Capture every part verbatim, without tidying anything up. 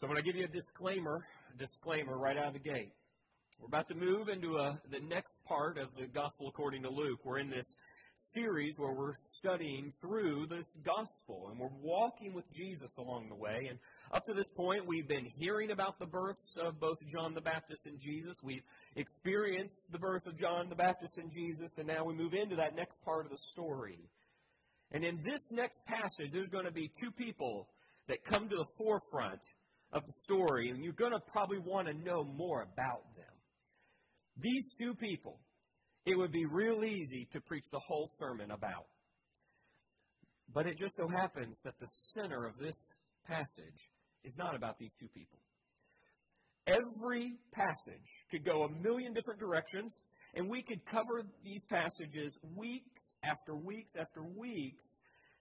So I'm going to give you a disclaimer, disclaimer right out of the gate. We're about to move into a, the next part of the Gospel According to Luke. We're in this series where we're studying through this Gospel, and we're walking with Jesus along the way. And up to this point, we've been hearing about the births of both John the Baptist and Jesus. We've experienced the birth of John the Baptist and Jesus, and now we move into that next part of the story. And in this next passage, there's going to be two people that come to the forefront of the story, and you're going to probably want to know more about them. These two people, it would be real easy to preach the whole sermon about. But it just so happens that the center of this passage is not about these two people. Every passage could go a million different directions, and we could cover these passages weeks after weeks after weeks,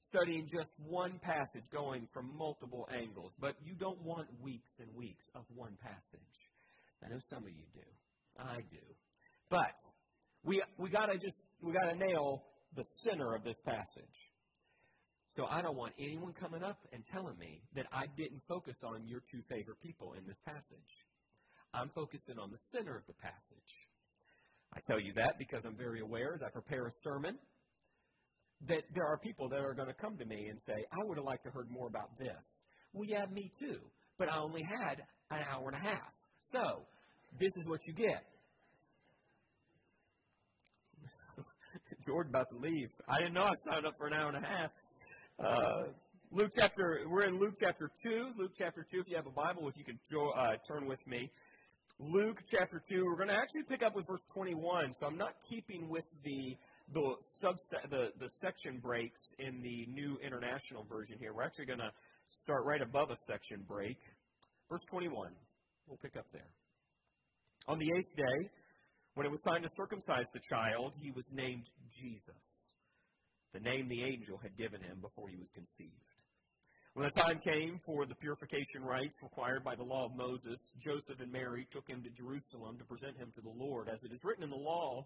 studying just one passage, going from multiple angles. But you don't want weeks and weeks of one passage. I know some of you do. I do. But we we gotta just we gotta nail the center of this passage. So I don't want anyone coming up and telling me that I didn't focus on your two favorite people in this passage. I'm focusing on the center of the passage. I tell you that because I'm very aware as I prepare a sermon that there are people that are going to come to me and say, I would have liked to heard more about this. Well, yeah, me too. But I only had an hour and a half. So this is what you get. Jordan about to leave. I didn't know I signed up for an hour and a half. Uh, Luke chapter, we're in Luke chapter two. Luke chapter two, if you have a Bible, if you could jo- uh, turn with me. Luke chapter two, we're going to actually pick up with verse twenty-one. So I'm not keeping with the the subset, the, the section breaks in the New International Version here. We're actually going to start right above a section break. Verse twenty-one. We'll pick up there. On the eighth day, when it was time to circumcise the child, he was named Jesus, the name the angel had given him before he was conceived. When the time came for the purification rites required by the law of Moses, Joseph and Mary took him to Jerusalem to present him to the Lord. As it is written in the law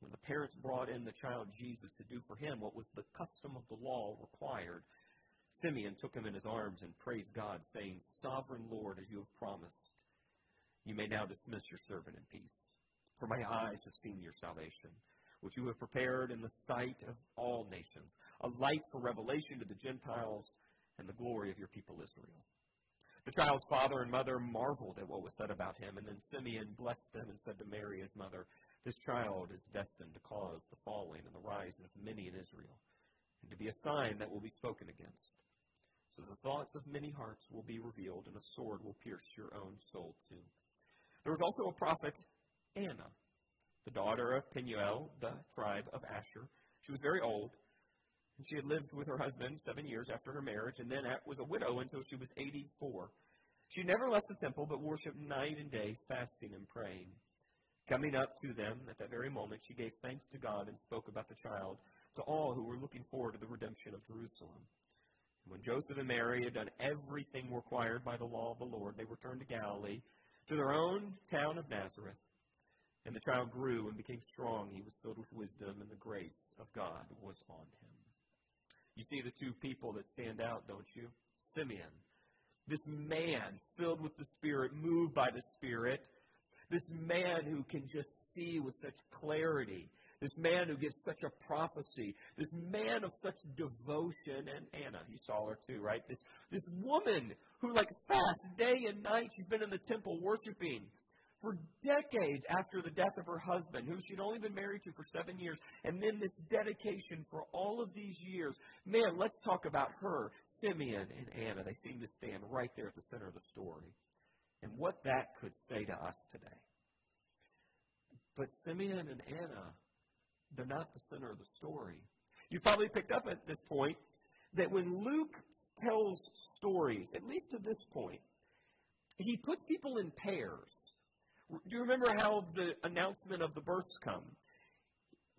When the parents brought in the child Jesus to do for him what was the custom of the law required, Simeon took him in his arms and praised God, saying, Sovereign Lord, as you have promised, you may now dismiss your servant in peace. For my eyes have seen your salvation, which you have prepared in the sight of all nations, a light for revelation to the Gentiles and the glory of your people Israel. The child's father and mother marveled at what was said about him, and then Simeon blessed them and said to Mary, his mother, This child is destined to cause the falling and the rise of many in Israel, and to be a sign that will be spoken against. So the thoughts of many hearts will be revealed, and a sword will pierce your own soul too. There was also a prophet, Anna, the daughter of Penuel, the tribe of Asher. She was very old, and she had lived with her husband seven years after her marriage, and then was a widow until she was eighty-four. She never left the temple, but worshipped night and day, fasting and praying. Coming up to them at that very moment, she gave thanks to God and spoke about the child to all who were looking forward to the redemption of Jerusalem. And when Joseph and Mary had done everything required by the law of the Lord, they returned to Galilee, to their own town of Nazareth. And the child grew and became strong. He was filled with wisdom, and the grace of God was on him. You see the two people that stand out, don't you? Simeon, this man filled with the Spirit, moved by the Spirit, this man who can just see with such clarity, this man who gives such a prophecy, this man of such devotion, and Anna, you saw her too, right? This this woman who like fasts day and night, she's been in the temple worshiping for decades after the death of her husband, who she'd only been married to for seven years, and then this dedication for all of these years. Man, let's talk about her, Simeon and Anna. They seem to stand right there at the center of the story. And what that could say to us today. But Simeon and Anna, they're not the center of the story. You probably picked up at this point that when Luke tells stories, at least to this point, He put people in pairs. Do you remember how the announcement of the births come?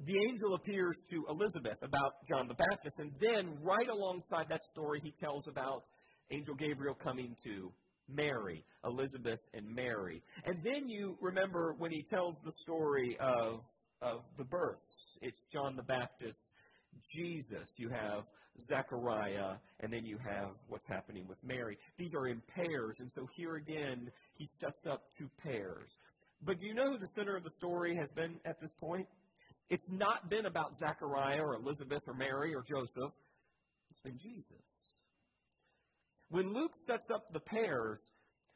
The angel appears to Elizabeth about John the Baptist, and then right alongside that story, he tells about Angel Gabriel coming to Mary, Elizabeth and Mary. And then you remember when he tells the story of, of the births, it's John the Baptist, Jesus, you have Zechariah, and then you have what's happening with Mary. These are in pairs, and so here again, he sets up two pairs. But do you know who the center of the story has been at this point? It's not been about Zechariah or Elizabeth or Mary or Joseph. It's been Jesus. When Luke sets up the pairs,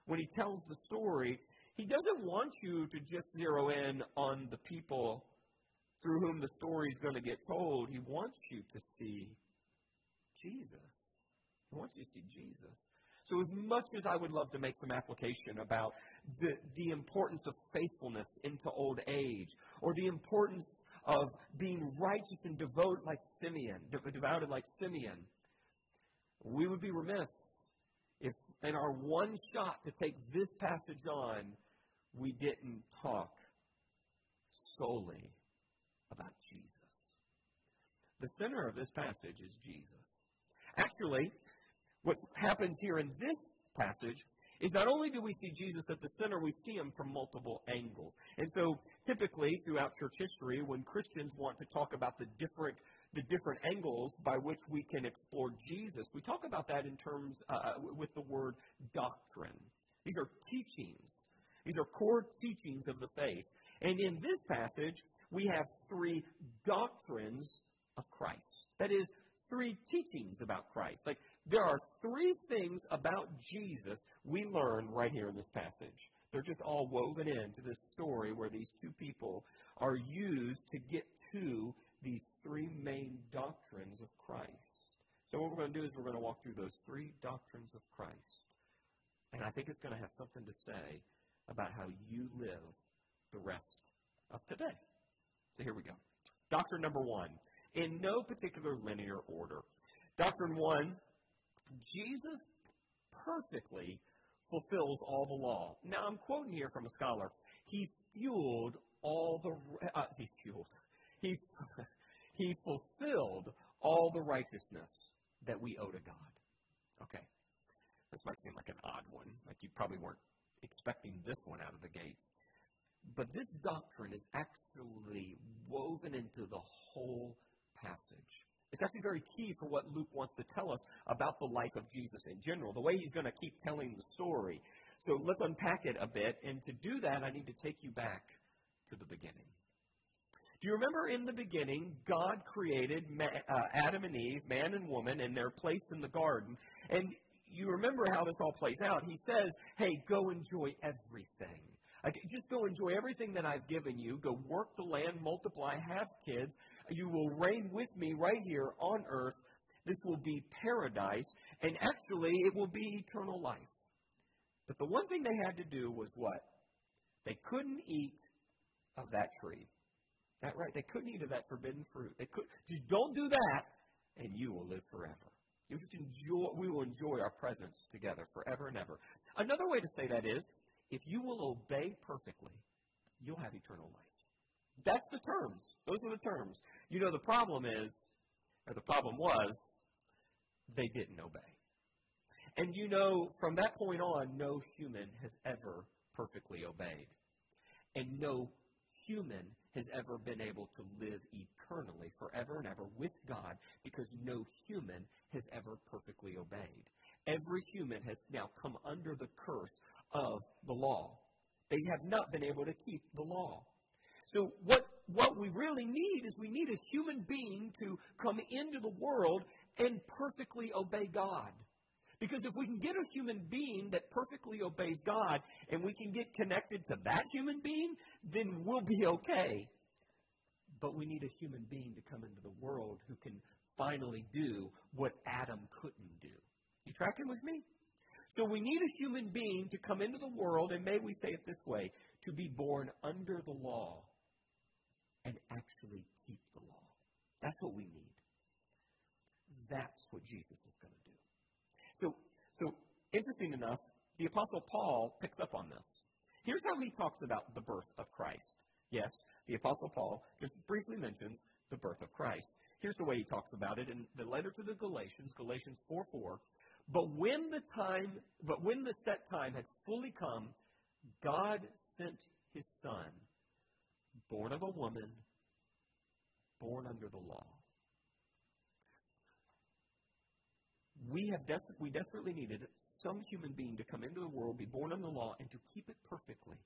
when he tells the story, he doesn't want you to just zero in on the people through whom the story is going to get told. He wants you to see Jesus. He wants you to see Jesus. So as much as I would love to make some application about the, the importance of faithfulness into old age, or the importance of being righteous and devout like Simeon, devoted like Simeon, we would be remiss if in our one shot to take this passage on, we didn't talk solely about Jesus. The center of this passage is Jesus. Actually, what happens here in this passage is not only do we see Jesus at the center, we see him from multiple angles. And so typically throughout church history, when Christians want to talk about the different the different angles by which we can explore Jesus, we talk about that in terms uh, with the word doctrine. These are teachings. These are core teachings of the faith. And in this passage, we have three doctrines of Christ. That is, three teachings about Christ. Like, there are three things about Jesus we learn right here in this passage. They're just all woven into this story where these two people are used to get to these three main doctrines of Christ. So what we're going to do is we're going to walk through those three doctrines of Christ. And I think it's going to have something to say about how you live the rest of today. So here we go. Doctrine number one, in no particular linear order. Doctrine one, Jesus perfectly fulfills all the law. Now, I'm quoting here from a scholar. He fueled all the... Uh, he fueled. He, he fulfilled all the righteousness that we owe to God. Okay. This might seem like an odd one. Like you probably weren't expecting this one out of the gate. But this doctrine is actually woven into the whole passage. It's actually very key for what Luke wants to tell us about the life of Jesus in general, the way he's going to keep telling the story. So let's unpack it a bit. And to do that, I need to take you back to the beginning. Do you remember in the beginning, God created Adam and Eve, man and woman, and their place in the garden? And you remember how this all plays out. He says, hey, go enjoy everything. Just go enjoy everything that I've given you. Go work the land, multiply, have kids. You will reign with me right here on earth. This will be paradise. And actually, it will be eternal life. But the one thing they had to do was what? They couldn't eat of that tree. That right? They couldn't eat of that forbidden fruit. They could just don't do that, and you will live forever. You just enjoy. We will enjoy our presence together forever and ever. Another way to say that is, if you will obey perfectly, you'll have eternal life. That's the terms. Those are the terms. You know, the problem is, or the problem was, they didn't obey. And you know, from that point on, no human has ever perfectly obeyed. And no human has ever been able to live eternally, forever and ever, with God, because no human has ever perfectly obeyed. Every human has now come under the curse of the law. They have not been able to keep the law. So what what we really need is we need a human being to come into the world and perfectly obey God. Because if we can get a human being that perfectly obeys God and we can get connected to that human being, then we'll be okay. But we need a human being to come into the world who can finally do what Adam couldn't do. You tracking with me? So we need a human being to come into the world, and may we say it this way, to be born under the law and actually keep the law. That's what we need. That's what Jesus is going to do. So, so interesting enough, The Apostle Paul picks up on this. Here's how he talks about the birth of Christ. Yes, the Apostle Paul just briefly mentions the birth of Christ. Here's the way he talks about it in the letter to the Galatians, Galatians four four. But when the time, but when the set time had fully come, God sent His Son, born of a woman, born under the law. We have des- we desperately needed some human being to come into the world, be born under the law, and to keep it perfectly.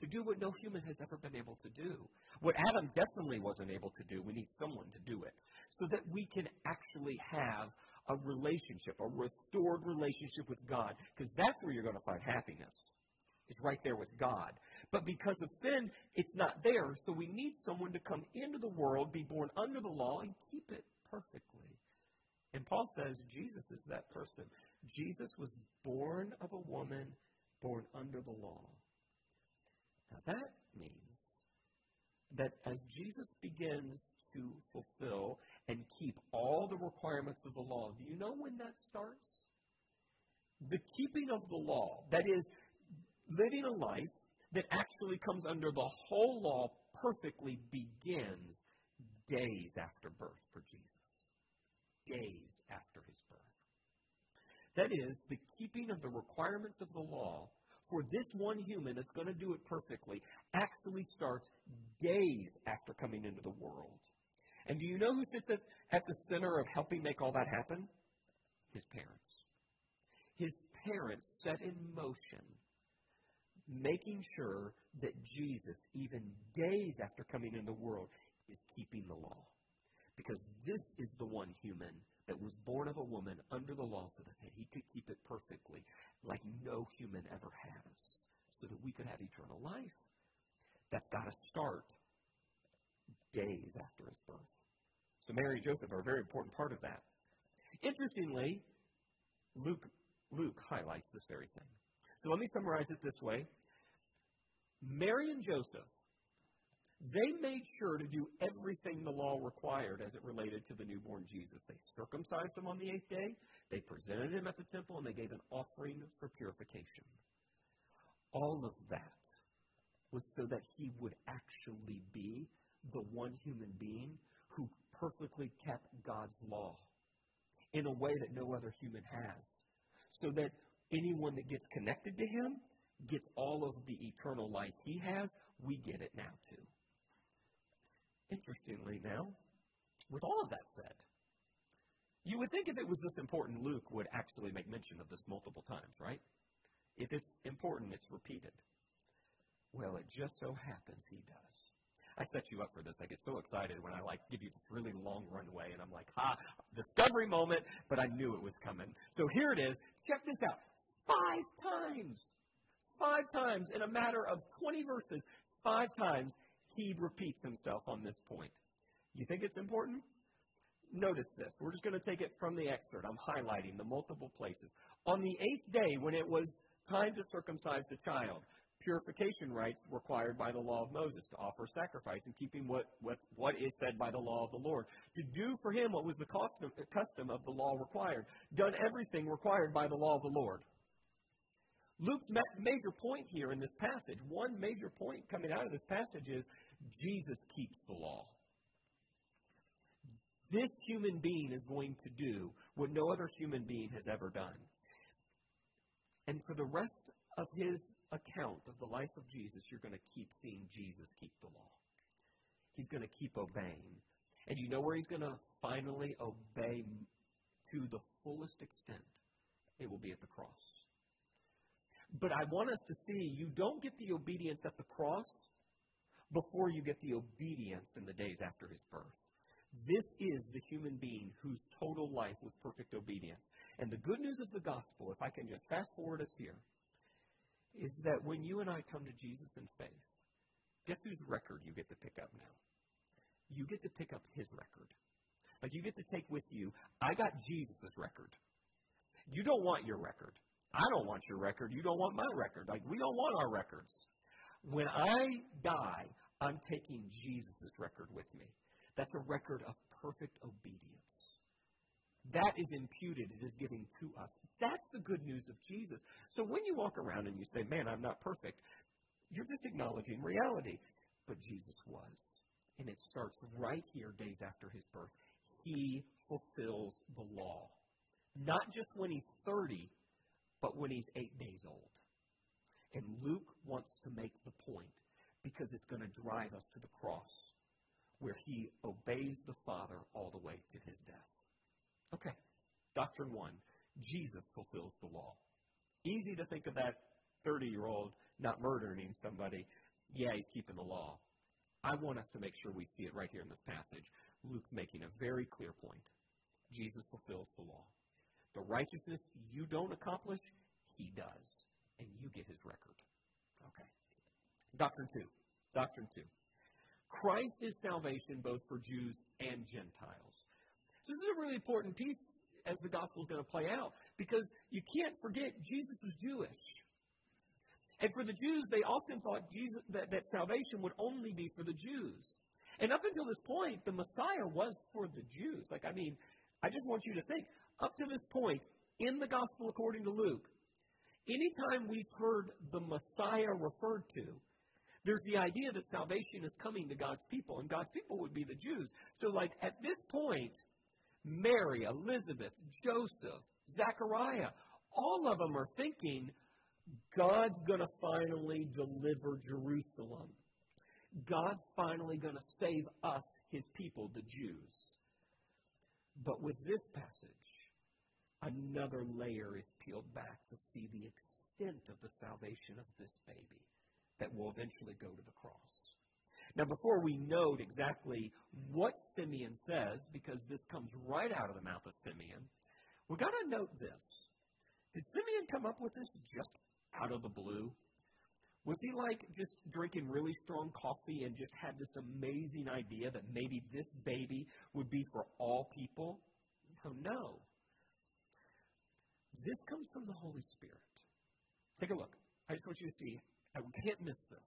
To do what no human has ever been able to do. What Adam definitely wasn't able to do, we need someone to do it. So that we can actually have a relationship, a restored relationship with God. Because that's where you're going to find happiness. It's right there with God. But because of sin, it's not there. So we need someone to come into the world, be born under the law, and keep it perfectly. And Paul says Jesus is that person. Jesus was born of a woman, born under the law. Now that means that as Jesus begins to fulfill and keep all the requirements of the law, do you know when that starts? The keeping of the law, that is, living a life that actually comes under the whole law perfectly, begins days after birth for Jesus. Days after His birth. That is, the keeping of the requirements of the law for this one human that's going to do it perfectly actually starts days after coming into the world. And do you know who sits at, at the center of helping make all that happen? His parents. His parents set in motion making sure that Jesus, even days after coming into the world, is keeping the law. Because this is the one human that was born of a woman under the law so that He could keep it perfectly, like no human ever has, so that we could have eternal life. That's got to start days after His birth. So Mary and Joseph are a very important part of that. Interestingly, Luke, Luke highlights this very thing. So let me summarize it this way. Mary and Joseph, they made sure to do everything the law required as it related to the newborn Jesus. They circumcised Him on the eighth day, they presented Him at the temple, and they gave an offering for purification. All of that was so that He would actually be the one human being who perfectly kept God's law in a way that no other human has, so that anyone that gets connected to Him gets all of the eternal life He has. We get it now too. Interestingly now, with all of that said, you would think if it was this important, Luke would actually make mention of this multiple times, right? If it's important, it's repeated. Well, it just so happens he does. I set you up for this. I get so excited when I like give you this really long runway, and I'm like, ha, discovery moment, but I knew it was coming. So here it is. Check this out. Five times, five times in a matter of twenty verses, five times He repeats Himself on this point. You think it's important? Notice this. We're just going to take it from the excerpt. I'm highlighting the multiple places. On the eighth day, when it was time to circumcise the child, purification rites required by the law of Moses to offer sacrifice in keeping what, what, what is said by the law of the Lord. To do for him what was the custom, the custom of the law required. Done everything required by the law of the Lord. Luke's major point here in this passage, one major point coming out of this passage is Jesus keeps the law. This human being is going to do what no other human being has ever done. And for the rest of his account of the life of Jesus, you're going to keep seeing Jesus keep the law. He's going to keep obeying. And you know where He's going to finally obey to the fullest extent? It will be at the cross. But I want us to see you don't get the obedience at the cross before you get the obedience in the days after His birth. This is the human being whose total life was perfect obedience. And the good news of the gospel, if I can just fast forward us here, is that when you and I come to Jesus in faith, guess whose record you get to pick up now? You get to pick up His record. Like you get to take with you, I got Jesus' record. You don't want your record. I don't want your record. You don't want my record. Like, we don't want our records. When I die, I'm taking Jesus' record with me. That's a record of perfect obedience. That is imputed. It is given to us. That's the good news of Jesus. So when you walk around and you say, man, I'm not perfect, you're just acknowledging reality. But Jesus was. And it starts right here, days after his birth. He fulfills the law. Not just when he's thirty, but when he's eight days old. And Luke wants to make the point because it's going to drive us to the cross where he obeys the Father all the way to his death. Okay, Doctrine one, Jesus fulfills the law. Easy to think of that thirty-year-old not murdering somebody. Yeah, he's keeping the law. I want us to make sure we see it right here in this passage. Luke's making a very clear point. Jesus fulfills the law. The righteousness you don't accomplish, he does. And you get his record. Okay. Doctrine two. Doctrine two. Christ is salvation both for Jews and Gentiles. So this is a really important piece as the gospel is going to play out, because you can't forget Jesus was Jewish. And for the Jews, they often thought Jesus, that, that salvation would only be for the Jews. And up until this point, the Messiah was for the Jews. Like, I mean, I just want you to think, up to this point, in the Gospel according to Luke, anytime we've heard the Messiah referred to, there's the idea that salvation is coming to God's people, and God's people would be the Jews. So, like, at this point, Mary, Elizabeth, Joseph, Zechariah, all of them are thinking, God's going to finally deliver Jerusalem. God's finally going to save us, his people, the Jews. But with this passage, another layer is peeled back to see the extent of the salvation of this baby that will eventually go to the cross. Now, before we note exactly what Simeon says, because this comes right out of the mouth of Simeon, we've got to note this. Did Simeon come up with this just out of the blue? Was he like just drinking really strong coffee and just had this amazing idea that maybe this baby would be for all people? Oh, no. This comes from the Holy Spirit. Take a look. I just want you to see. I can't miss this.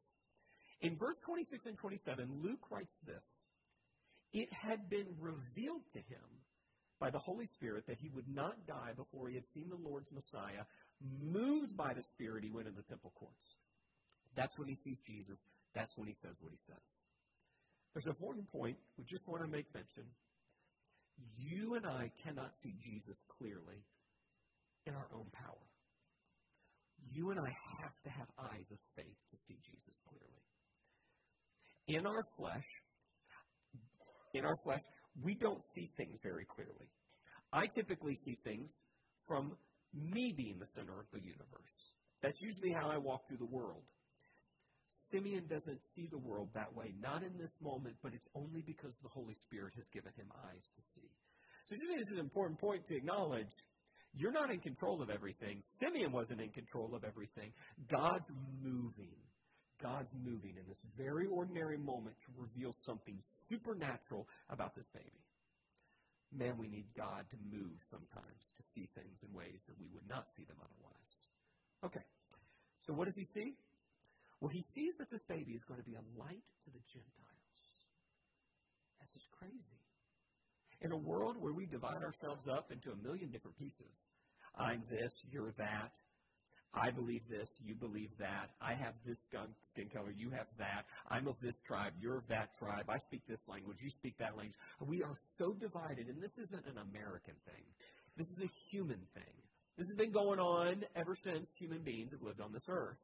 In verse twenty-six and twenty-seven, Luke writes this. It had been revealed to him by the Holy Spirit that he would not die before he had seen the Lord's Messiah. Moved by the Spirit, he went into the temple courts. That's when he sees Jesus. That's when he says what he says. There's an important point we just want to make mention. You and I cannot see Jesus clearly in our own power. You and I have to have eyes of faith to see Jesus clearly. In our flesh, in our flesh, we don't see things very clearly. I typically see things from me being the center of the universe. That's usually how I walk through the world. Simeon doesn't see the world that way, not in this moment, but it's only because the Holy Spirit has given him eyes to see. So this is an important point to acknowledge. You're not in control of everything. Simeon wasn't in control of everything. God's moving. God's moving in this very ordinary moment to reveal something supernatural about this baby. Man, we need God to move sometimes to see things in ways that we would not see them otherwise. Okay, so what does he see? Well, he sees that this baby is going to be a light to the Gentiles. That's just crazy. In a world where we divide ourselves up into a million different pieces, I'm this, you're that, I believe this, you believe that, I have this skin color, you have that, I'm of this tribe, you're of that tribe, I speak this language, you speak that language. We are so divided, and this isn't an American thing. This is a human thing. This has been going on ever since human beings have lived on this earth,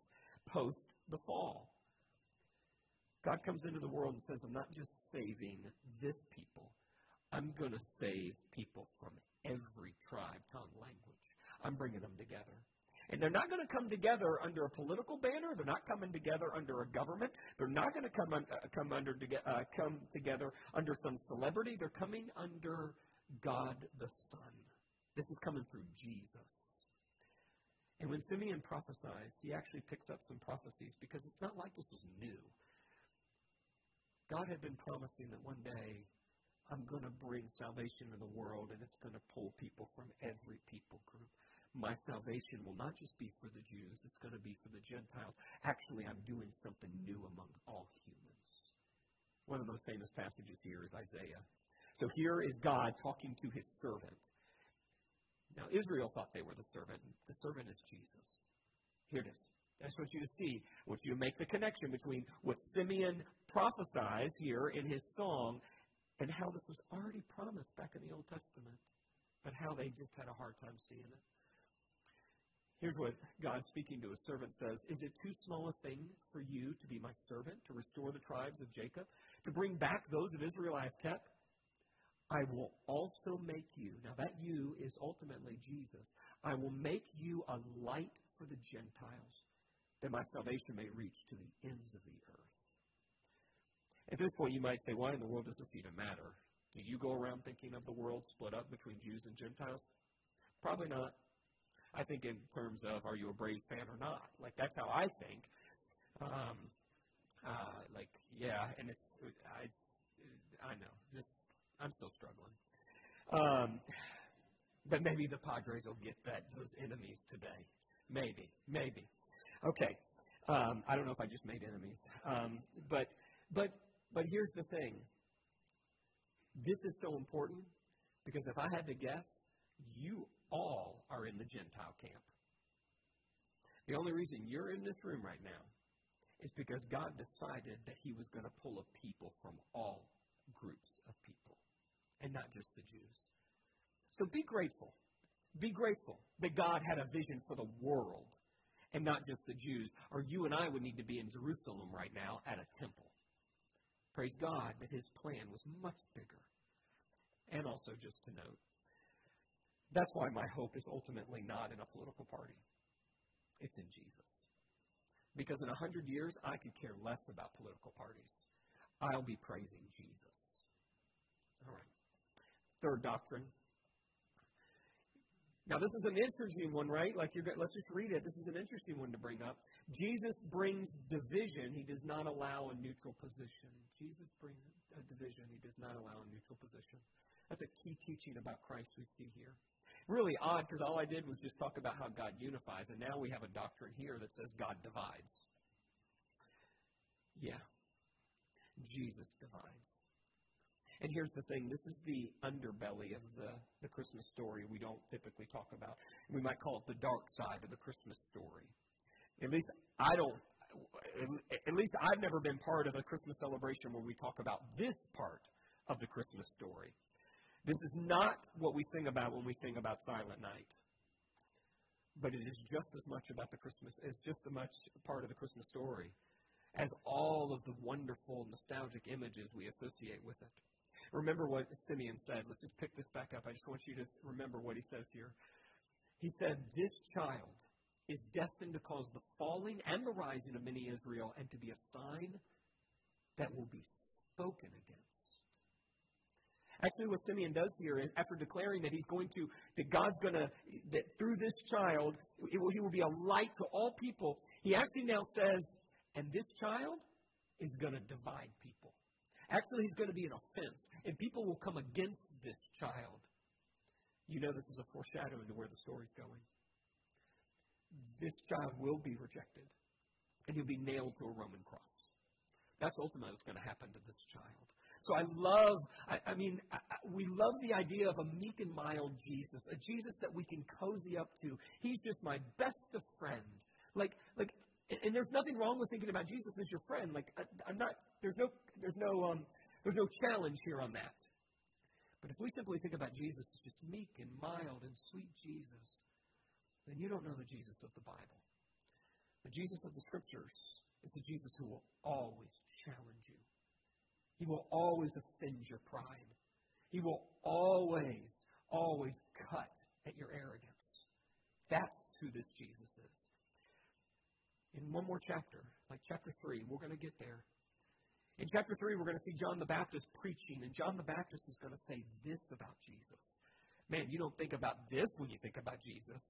post the fall. God comes into the world and says, I'm not just saving this people. I'm going to save people from every tribe, tongue, language. I'm bringing them together. And they're not going to come together under a political banner. They're not coming together under a government. They're not going to come un- come under uh, come together under some celebrity. They're coming under God the Son. This is coming through Jesus. And when Simeon prophesies, he actually picks up some prophecies because it's not like this was new. God had been promising that one day, I'm going to bring salvation to the world, and it's going to pull people from every people group. My salvation will not just be for the Jews. It's going to be for the Gentiles. Actually, I'm doing something new among all humans. One of the most famous passages here is Isaiah. So here is God talking to his servant. Now, Israel thought they were the servant. The servant is Jesus. Here it is. I just want you to see. I want you to make the connection between what Simeon prophesies here in his song and how this was already promised back in the Old Testament, but how they just had a hard time seeing it. Here's what God speaking to his servant says. Is it too small a thing for you to be my servant, to restore the tribes of Jacob, to bring back those of Israel I have kept? I will also make you, now that you is ultimately Jesus, I will make you a light for the Gentiles, that my salvation may reach to the ends of the earth. At this point, you might say, why in the world does this even matter? Do you go around thinking of the world split up between Jews and Gentiles? Probably not. I think in terms of, are you a Braves fan or not? Like, that's how I think. Um, uh, like, yeah, and it's, I, I know, just, I'm still struggling. Um, but maybe the Padres will get that, those enemies today. Maybe, maybe. Okay, um, I don't know if I just made enemies. Um, but, but, but here's the thing. This is so important because if I had to guess, you all are in the Gentile camp. The only reason you're in this room right now is because God decided that he was going to pull a people from all groups of people and not just the Jews. So be grateful. Be grateful that God had a vision for the world and not just the Jews, or you and I would need to be in Jerusalem right now at a temple. Praise God that his plan was much bigger. And also just to note, that's why my hope is ultimately not in a political party. It's in Jesus. Because in a hundred years, I could care less about political parties. I'll be praising Jesus. All right. Third doctrine. Now, this is an interesting one, right? Like, you're, let's just read it. This is an interesting one to bring up. Jesus brings division. He does not allow a neutral position. Jesus brings a division. He does not allow a neutral position. That's a key teaching about Christ we see here. Really odd, because all I did was just talk about how God unifies, and now we have a doctrine here that says God divides. Yeah. Jesus divides. And here's the thing. This is the underbelly of the, the Christmas story we don't typically talk about. We might call it the dark side of the Christmas story. At least I don't, at least I've never been part of a Christmas celebration where we talk about this part of the Christmas story. This is not what we sing about when we sing about Silent Night. But it is just as much about the Christmas, it's just as much part of the Christmas story as all of the wonderful, nostalgic images we associate with it. Remember what Simeon said. Let's just pick this back up. I just want you to remember what he says here. He said, this child is destined to cause the falling and the rising of many Israel and to be a sign that will be spoken against. Actually, what Simeon does here is, after declaring that he's going to, that God's going to, that through this child, it will, he will be a light to all people, he actually now says, and this child is going to divide people. Actually, he's going to be an offense, and people will come against this child. You know this is a foreshadowing to where the story's going. This child will be rejected, and he'll be nailed to a Roman cross. That's ultimately what's going to happen to this child. So I love, I, I mean, I, we love the idea of a meek and mild Jesus, a Jesus that we can cozy up to. He's just my best of friend. Like, like, and there's nothing wrong with thinking about Jesus as your friend. Like, I, I'm not, there's no, there's no, um, there's no challenge here on that. But if we simply think about Jesus as just meek and mild and sweet Jesus, then you don't know the Jesus of the Bible. The Jesus of the Scriptures is the Jesus who will always challenge you. He will always offend your pride. He will always, always cut at your arrogance. That's who this Jesus is. In one more chapter, like chapter three, we're going to get there. In chapter three, we're going to see John the Baptist preaching, and John the Baptist is going to say this about Jesus. Man, you don't think about this when you think about Jesus.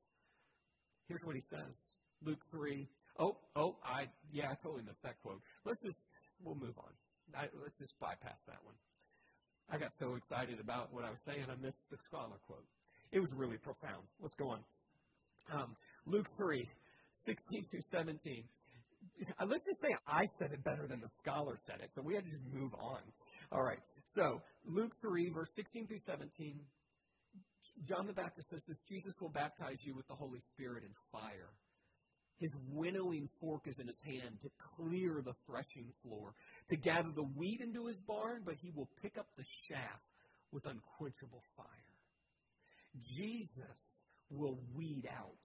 Here's what he says. Luke three. Oh, oh, I, yeah, I totally missed that quote. Let's just, we'll move on. I, let's just bypass that one. I got so excited about what I was saying, I missed the scholar quote. It was really profound. Let's go on. Um, Luke three, sixteen through seventeen. Let's just say I said it better than the scholar said it, so we had to just move on. All right. So Luke three, verse sixteen through seventeen, John the Baptist says this: Jesus will baptize you with the Holy Spirit and fire. His winnowing fork is in his hand to clear the threshing floor, to gather the wheat into his barn, but he will pick up the chaff with unquenchable fire. Jesus will weed out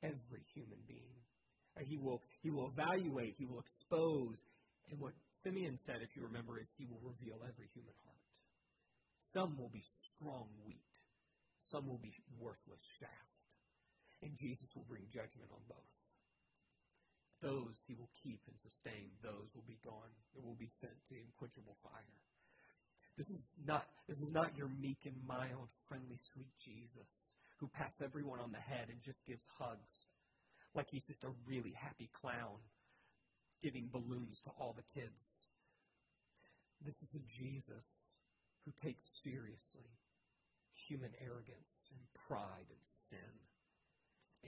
every human being. He will, he will evaluate, he will expose. And what Simeon said, if you remember, is he will reveal every human heart. Some will be strong wheat. Some will be worthless chaff. And Jesus will bring judgment on both. Those he will keep and sustain. Those will be gone. They will be sent to unquenchable fire. This is not, this is not your meek and mild, friendly, sweet Jesus who pats everyone on the head and just gives hugs like he's just a really happy clown giving balloons to all the kids. This is a Jesus who takes seriously human arrogance and pride and sin.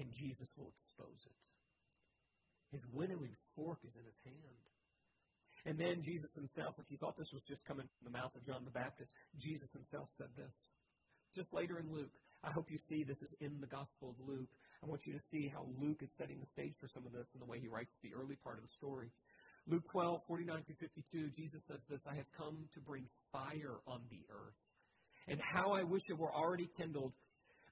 And Jesus will expose it. His winnowing fork is in his hand. And then Jesus himself, if you thought this was just coming from the mouth of John the Baptist, Jesus himself said this. Just later in Luke, I hope you see this is in the Gospel of Luke. I want you to see how Luke is setting the stage for some of this in the way he writes the early part of the story. Luke twelve, forty-nine through fifty-two, Jesus says this: I have come to bring fire on the earth, and how I wish it were already kindled.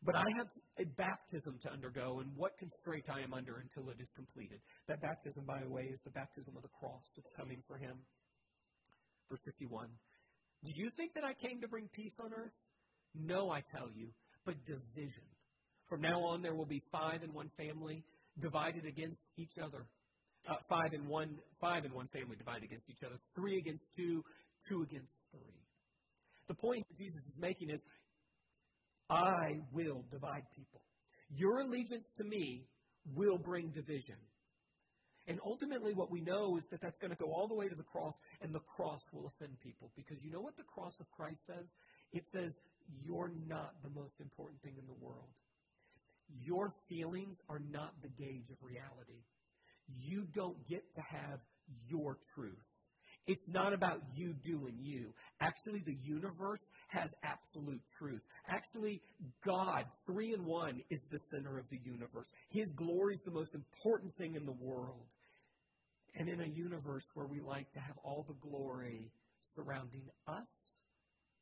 But I have a baptism to undergo, and what constraint I am under until it is completed. That baptism, by the way, is the baptism of the cross that's coming for him. Verse fifty-one, do you think that I came to bring peace on earth? No, I tell you, but division. From now on there will be five in one family divided against each other. Uh, five in one, five in one family divided against each other. Three against two, two against three. The point that Jesus is making is, I will divide people. Your allegiance to me will bring division. And ultimately what we know is that that's going to go all the way to the cross, and the cross will offend people. Because you know what the cross of Christ says? It says, you're not the most important thing in the world. Your feelings are not the gauge of reality. You don't get to have your truth. It's not about you doing you. Actually, the universe has absolute truth. Actually, God, three in one, is the center of the universe. His glory is the most important thing in the world. And in a universe where we like to have all the glory surrounding us,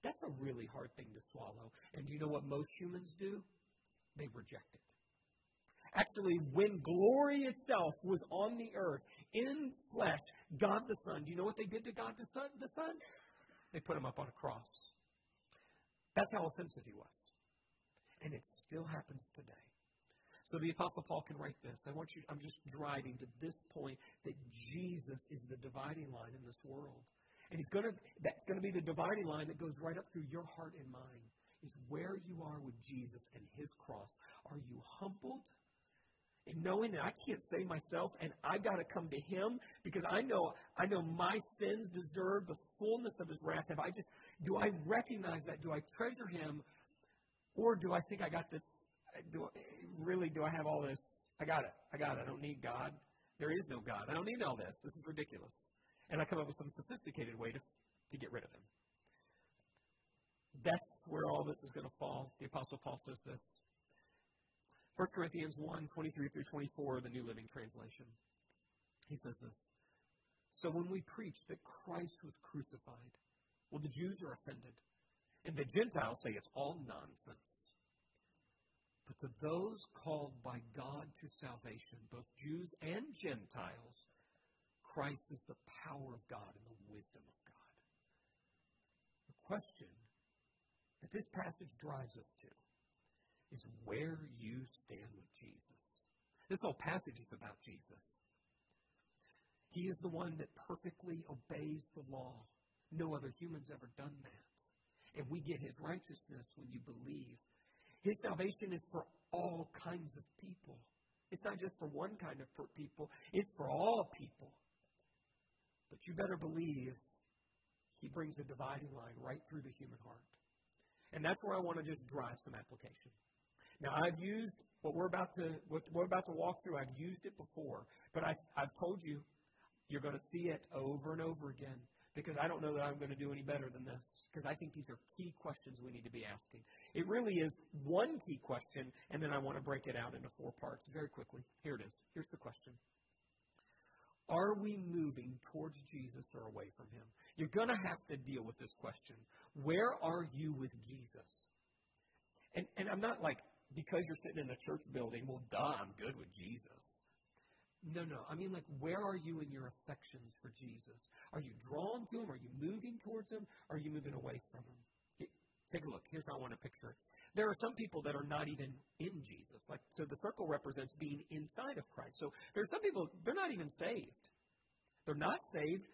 that's a really hard thing to swallow. And do you know what most humans do? They reject it. Actually, when glory itself was on the earth, in flesh, God the Son, do you know what they did to God the Son? The Son? They put him up on a cross. That's how offensive he was. And it still happens today. So the Apostle Paul can write this. I want you, I'm just driving to this point that Jesus is the dividing line in this world. And he's gonna, that's going to be the dividing line that goes right up through your heart and mind. Is where you are with Jesus and his cross. Are you humbled? And knowing that I can't save myself and I've got to come to him because I know I know my sins deserve the fullness of his wrath. Have I just, do I recognize that? Do I treasure him? Or do I think I got this? Do I, really, do I have all this? I got it. I got it. I don't need God. There is no God. I don't need all this. This is ridiculous. And I come up with some sophisticated way to, to get rid of him. That's where all this is going to fall. The Apostle Paul says this. First Corinthians one, twenty-three through twenty-four, the New Living Translation. He says this. So when we preach that Christ was crucified, well, the Jews are offended, and the Gentiles say it's all nonsense. But to those called by God to salvation, both Jews and Gentiles, Christ is the power of God and the wisdom of God. The question that this passage drives us to is where you stand with Jesus. This whole passage is about Jesus. He is the one that perfectly obeys the law. No other human's ever done that. And we get his righteousness when you believe. His salvation is for all kinds of people. It's not just for one kind of people. It's for all people. But you better believe he brings a dividing line right through the human heart. And that's where I want to just drive some application. Now, I've used what we're about to what we're about to walk through. I've used it before, but I, I've told you, you're going to see it over and over again. because I don't know that I'm going to do any better than this, because I think these are key questions we need to be asking. It really is one key question, and then I want to break it out into four parts very quickly. Here it is. Here's the question. Are we moving towards Jesus or away from Him? You're going to have to deal with this question. Where are you with Jesus? And, and I'm not like, because you're sitting in a church building, well, duh, I'm good with Jesus. No, no. I mean, like, where are you in your affections for Jesus? Are you drawn to Him? Are you moving towards Him? Are you moving away from Him? Take a look. Here's how I want to picture it. There are some people that are not even in Jesus. Like, so the circle represents being inside of Christ. So there's some people, they're not even saved. They're not saved,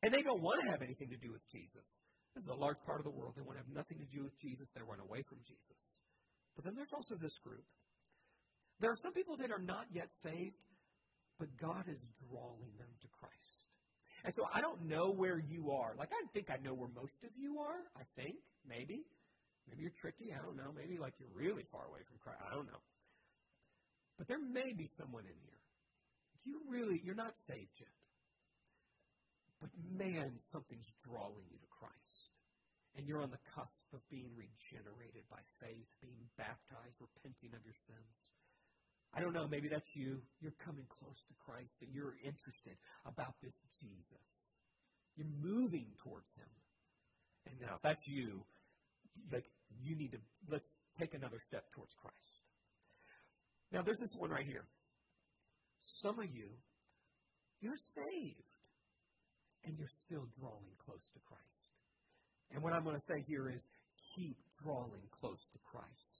and they don't want to have anything to do with Jesus. This is a large part of the world. They want to have nothing to do with Jesus. They run away from Jesus. But then there's also this group. There are some people that are not yet saved, but God is drawing them to Christ. And so I don't know where you are. Like, I think I know where most of you are, I think, maybe. Maybe you're tricky, I don't know. Maybe, like, you're really far away from Christ, I don't know. But there may be someone in here. You really, you're not saved yet. But man, something's drawing you to Christ. And you're on the cusp of being regenerated by faith, being baptized, repenting of your sins. I don't know, maybe that's you. You're coming close to Christ, and you're interested about this Jesus. You're moving towards Him. And now, if that's you, like, you need to, let's take another step towards Christ. Now, there's this one right here. Some of you, you're saved, and you're still drawing close to Christ. And what I'm going to say here is, keep drawing close to Christ.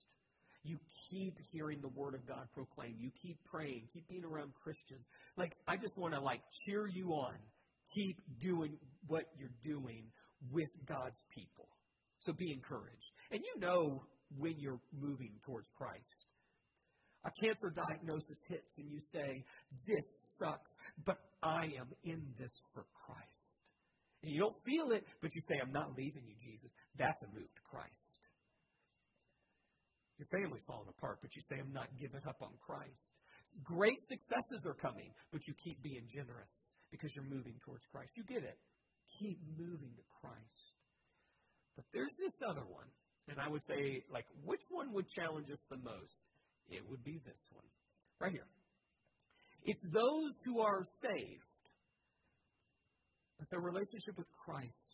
You keep hearing the Word of God proclaimed. You keep praying. Keep being around Christians. Like, I just want to, like, cheer you on. Keep doing what you're doing with God's people. So be encouraged. And you know when you're moving towards Christ. A cancer diagnosis hits and you say, this sucks, but I am in this for Christ. And you don't feel it, but you say, I'm not leaving you, Jesus. That's a move to Christ. Your family's falling apart, but you say, I'm not giving up on Christ. Great successes are coming, but you keep being generous because you're moving towards Christ. You get it. Keep moving to Christ. But there's this other one, and I would say, like, which one would challenge us the most? It would be this one, right here. It's those who are saved, but their relationship with Christ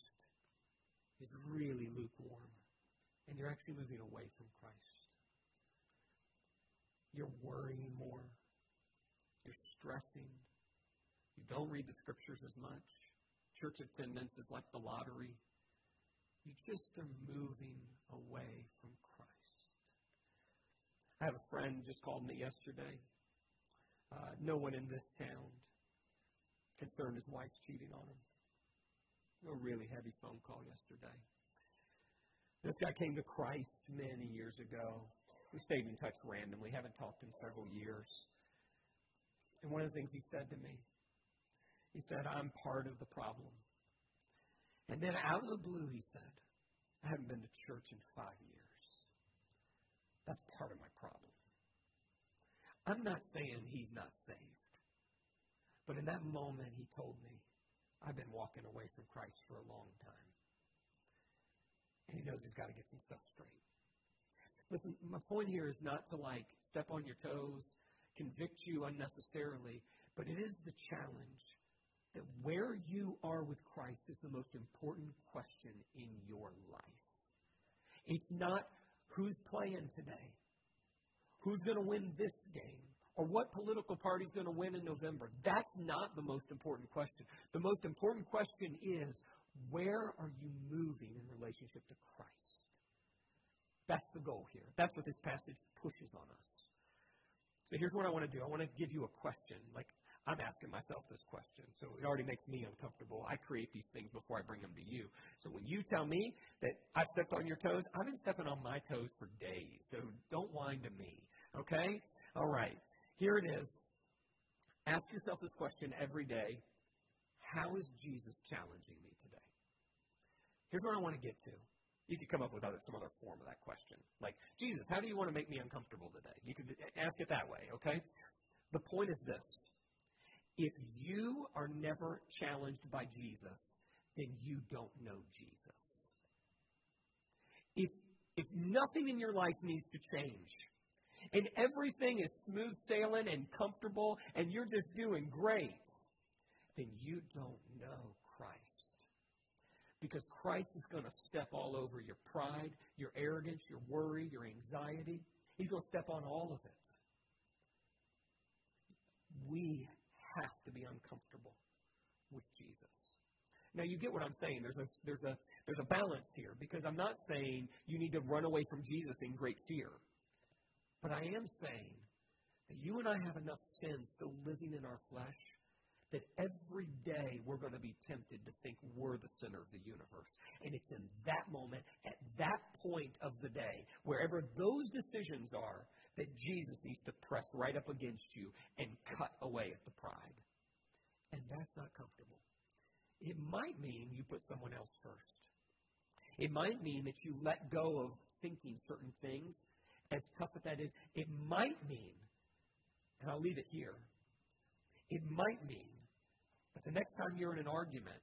is really lukewarm, and you're actually moving away from Christ. You're worrying more. You're stressing. You don't read the Scriptures as much. Church attendance is like the lottery. You just are moving away from Christ. I have a friend just called me yesterday. Uh, no one in this town concerned his wife's cheating on him. A really heavy phone call yesterday. This guy came to Christ many years ago. We stayed in touch randomly. Haven't talked in several years. And one of the things he said to me, he said, I'm part of the problem. And then out of the blue, he said, I haven't been to church in five years. That's part of my problem. I'm not saying he's not saved. But in that moment, he told me, I've been walking away from Christ for a long time. And he knows he's got to get himself straight. Listen, my point here is not to, like, step on your toes, convict you unnecessarily, but it is the challenge that where you are with Christ is the most important question in your life. It's not who's playing today, who's going to win this game, or what political party's going to win in November. That's not the most important question. The most important question is, where are you moving in relationship to Christ? That's the goal here. That's what this passage pushes on us. So here's what I want to do. I want to give you a question. Like, I'm asking myself this question, so it already makes me uncomfortable. I create these things before I bring them to you. So when you tell me that I've stepped on your toes, I've been stepping on my toes for days. So don't whine to me, okay? All right. Here it is. Ask yourself this question every day. How is Jesus challenging me today? Here's what I want to get to. You could come up with other, some other form of that question. Like, Jesus, how do you want to make me uncomfortable today? You could ask it that way, okay? The point is this. If you are never challenged by Jesus, then you don't know Jesus. If, if nothing in your life needs to change, and everything is smooth sailing and comfortable, and you're just doing great, then you don't know Christ. Because Christ is going to step all over your pride, your arrogance, your worry, your anxiety. He's going to step on all of it. We have to be uncomfortable with Jesus. Now, you get what I'm saying. There's a, there's a, there's a balance here, because I'm not saying you need to run away from Jesus in great fear. But I am saying that you and I have enough sin still living in our flesh that every day we're going to be tempted to think we're the center of the universe. And it's in that moment, at that point of the day, wherever those decisions are, that Jesus needs to press right up against you and cut away at the pride. And that's not comfortable. It might mean you put someone else first. It might mean that you let go of thinking certain things. As tough as that is, it might mean, and I'll leave it here, it might mean that the next time you're in an argument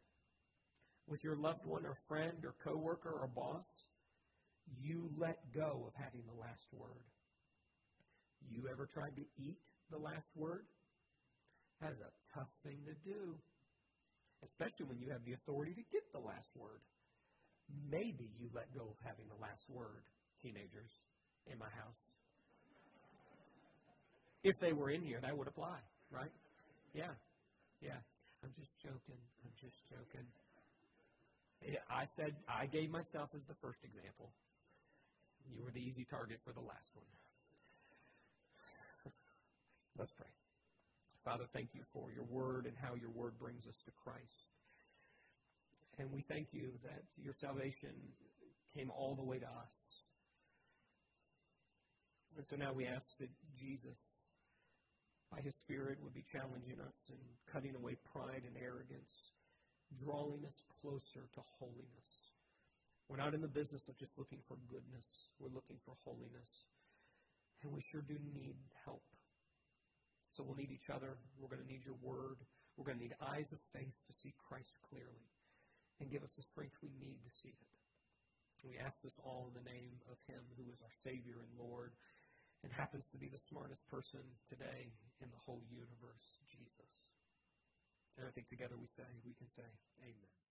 with your loved one or friend or coworker or boss, you let go of having the last word. You ever tried to eat the last word? That's a tough thing to do, especially when you have the authority to give the last word. Maybe you let go of having the last word, teenagers. In my house. If they were in here, that would apply, right? Yeah. Yeah. I'm just joking. I'm just joking. I said, I gave myself as the first example. You were the easy target for the last one. Let's pray. Father, thank you for your word and how your word brings us to Christ. And we thank you that your salvation came all the way to us. And so now we ask that Jesus, by His Spirit, would be challenging us and cutting away pride and arrogance, drawing us closer to holiness. We're not in the business of just looking for goodness. We're looking for holiness. And we sure do need help. So we'll need each other. We're going to need your word. We're going to need eyes of faith to see Christ clearly and give us the strength we need to see it. We ask this all in the name of Him who is our Savior and Lord, and happens to be the smartest person today in the whole universe, Jesus. And I think together we say, we can say, amen.